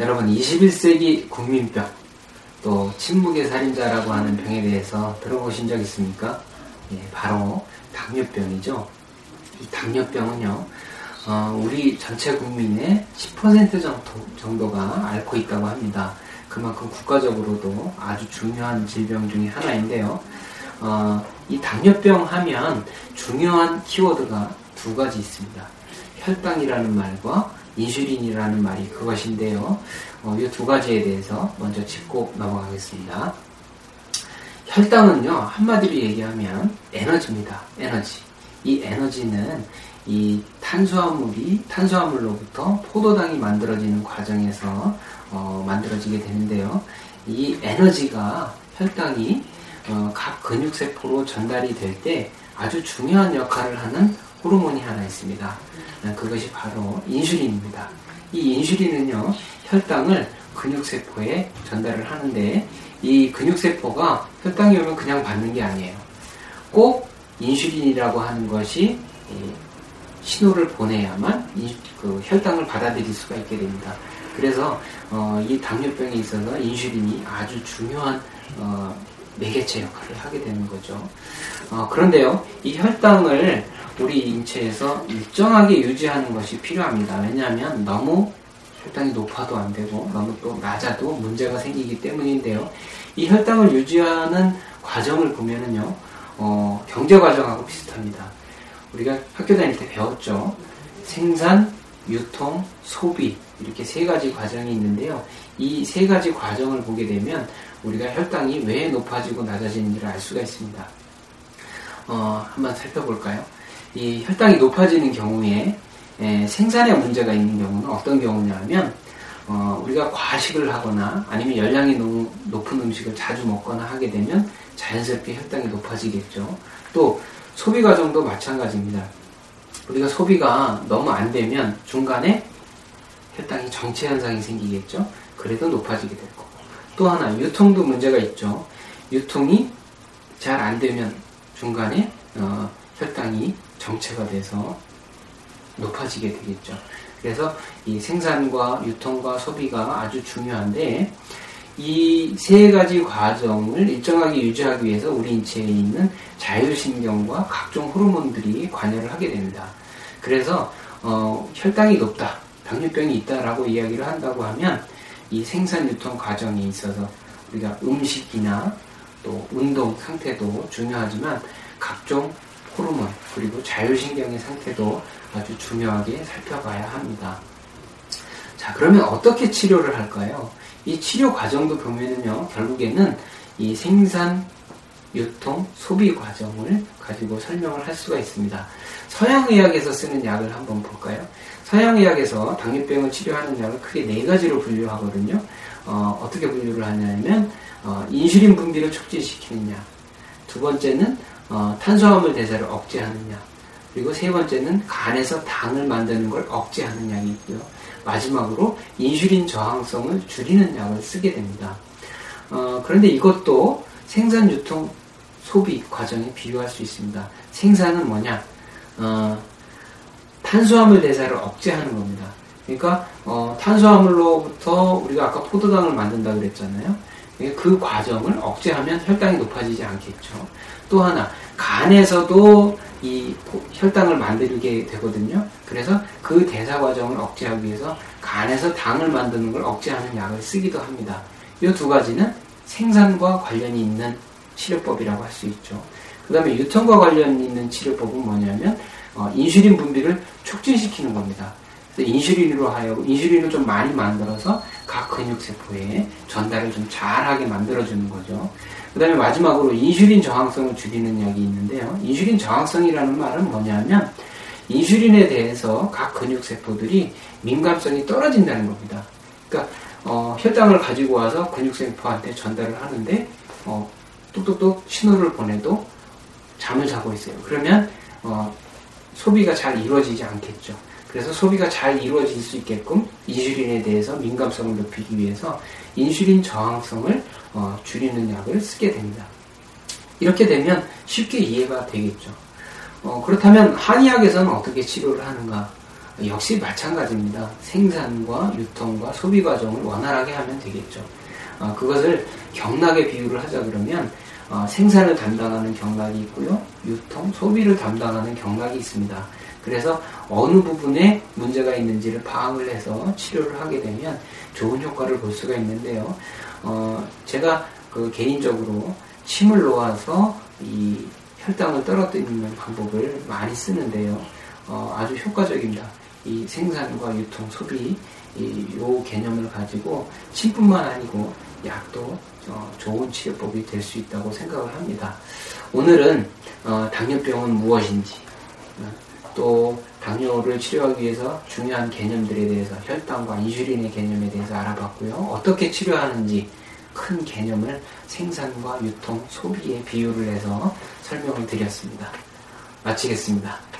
여러분, 21세기 국민병, 또 침묵의 살인자라고 하는 병에 대해서 들어보신 적 있습니까? 예, 바로 당뇨병이죠. 이 당뇨병은요, 우리 전체 국민의 10% 정도가 앓고 있다고 합니다. 그만큼 국가적으로도 아주 중요한 질병 중에 하나인데요. 이 당뇨병 하면 중요한 키워드가 두 가지 있습니다. 혈당이라는 말과 인슐린이라는 말이 그것인데요. 이 두 가지에 대해서 먼저 짚고 넘어가겠습니다. 혈당은요, 한마디로 얘기하면 에너지입니다. 에너지. 이 에너지는 이 탄수화물로부터 포도당이 만들어지는 과정에서 만들어지게 되는데요. 이 에너지가 혈당이 각 근육세포로 전달이 될 때 아주 중요한 역할을 하는 호르몬이 하나 있습니다. 그것이 바로 인슐린입니다. 이 인슐린은요, 혈당을 근육세포에 전달을 하는데, 이 근육세포가 혈당이 오면 그냥 받는 게 아니에요. 꼭 인슐린이라고 하는 것이 신호를 보내야만 혈당을 받아들일 수가 있게 됩니다. 그래서 이 당뇨병에 있어서 인슐린이 아주 중요한 매개체 역할을 하게 되는 거죠. 그런데요, 이 혈당을 우리 인체에서 일정하게 유지하는 것이 필요합니다. 왜냐하면 너무 혈당이 높아도 안 되고 너무 또 낮아도 문제가 생기기 때문인데요. 이 혈당을 유지하는 과정을 보면은요, 경제 과정하고 비슷합니다. 우리가 학교 다닐 때 배웠죠. 생산, 유통, 소비, 이렇게 세 가지 과정이 있는데요. 이 세 가지 과정을 보게 되면 우리가 혈당이 왜 높아지고 낮아지는지를 알 수가 있습니다. 한번 살펴볼까요? 이 혈당이 높아지는 경우에 생산에 문제가 있는 경우는 어떤 경우냐면, 우리가 과식을 하거나 아니면 열량이 너무 높은 음식을 자주 먹거나 하게 되면 자연스럽게 혈당이 높아지겠죠. 또 소비 과정도 마찬가지입니다. 우리가 소비가 너무 안 되면 중간에 혈당이 정체 현상이 생기겠죠. 그래도 높아지게 될 거고, 또 하나 유통도 문제가 있죠. 유통이 잘 안 되면 중간에 혈당이 정체가 돼서 높아지게 되겠죠. 그래서 이 생산과 유통과 소비가 아주 중요한데, 이 세 가지 과정을 일정하게 유지하기 위해서 우리 인체에 있는 자율신경과 각종 호르몬들이 관여를 하게 됩니다. 그래서 혈당이 높다, 당뇨병이 있다라고 이야기를 한다고 하면 이 생산 유통 과정에 있어서 우리가 음식이나 또 운동 상태도 중요하지만 각종 호르몬 그리고 자율신경의 상태도 아주 중요하게 살펴봐야 합니다. 자, 그러면 어떻게 치료를 할까요? 이 치료 과정도 보면은요, 결국에는 이 생산, 유통, 소비 과정을 가지고 설명을 할 수가 있습니다. 서양의학에서 쓰는 약을 한번 볼까요? 서양의학에서 당뇨병을 치료하는 약을 크게 네 가지로 분류하거든요. 어떻게 분류를 하냐면, 인슐린 분비를 촉진시키는 약, 두 번째는 탄수화물 대사를 억제하는 약, 그리고 세 번째는 간에서 당을 만드는 걸 억제하는 약이 있고요. 마지막으로 인슐린 저항성을 줄이는 약을 쓰게 됩니다. 그런데 이것도 생산, 유통, 소비 과정에 비교할 수 있습니다. 생산은 뭐냐? 탄수화물 대사를 억제하는 겁니다. 그러니까 탄수화물로부터 우리가 아까 포도당을 만든다고 그랬잖아요. 그 과정을 억제하면 혈당이 높아지지 않겠죠. 또 하나, 간에서도 이 혈당을 만들게 되거든요. 그래서 그 대사 과정을 억제하기 위해서 간에서 당을 만드는 걸 억제하는 약을 쓰기도 합니다. 이 두 가지는 생산과 관련이 있는 치료법이라고 할 수 있죠. 그 다음에 유통과 관련이 있는 치료법은 뭐냐면, 인슐린 분비를 촉진시키는 겁니다. 그래서 인슐린으로 하여금 인슐린을 좀 많이 만들어서 각 근육세포에 전달을 좀 잘하게 만들어주는 거죠. 그 다음에 마지막으로 인슐린 저항성을 줄이는 약이 있는데요. 인슐린 저항성이라는 말은 뭐냐면, 인슐린에 대해서 각 근육세포들이 민감성이 떨어진다는 겁니다. 그러니까 혈당을 가지고 와서 근육세포한테 전달을 하는데 뚝뚝뚝 신호를 보내도 잠을 자고 있어요. 그러면 소비가 잘 이루어지지 않겠죠. 그래서 소비가 잘 이루어질 수 있게끔 인슐린에 대해서 민감성을 높이기 위해서 인슐린 저항성을 줄이는 약을 쓰게 됩니다. 이렇게 되면 쉽게 이해가 되겠죠. 그렇다면 한의학에서는 어떻게 치료를 하는가? 역시 마찬가지입니다. 생산과 유통과 소비 과정을 원활하게 하면 되겠죠. 그것을 경락에 비유를 하자 그러면 생산을 담당하는 경락이 있고요. 유통, 소비를 담당하는 경락이 있습니다. 그래서 어느 부분에 문제가 있는지를 파악을 해서 치료를 하게 되면 좋은 효과를 볼 수가 있는데요. 제가 개인적으로 침을 놓아서 이 혈당을 떨어뜨리는 방법을 많이 쓰는데요. 아주 효과적입니다. 이 생산과 유통, 소비 이 개념을 가지고 침뿐만 아니고 약도 좋은 치료법이 될 수 있다고 생각을 합니다. 오늘은 당뇨병은 무엇인지, 또 당뇨를 치료하기 위해서 중요한 개념들에 대해서 혈당과 인슐린의 개념에 대해서 알아봤고요. 어떻게 치료하는지 큰 개념을 생산과 유통, 소비에 비유를 해서 설명을 드렸습니다. 마치겠습니다.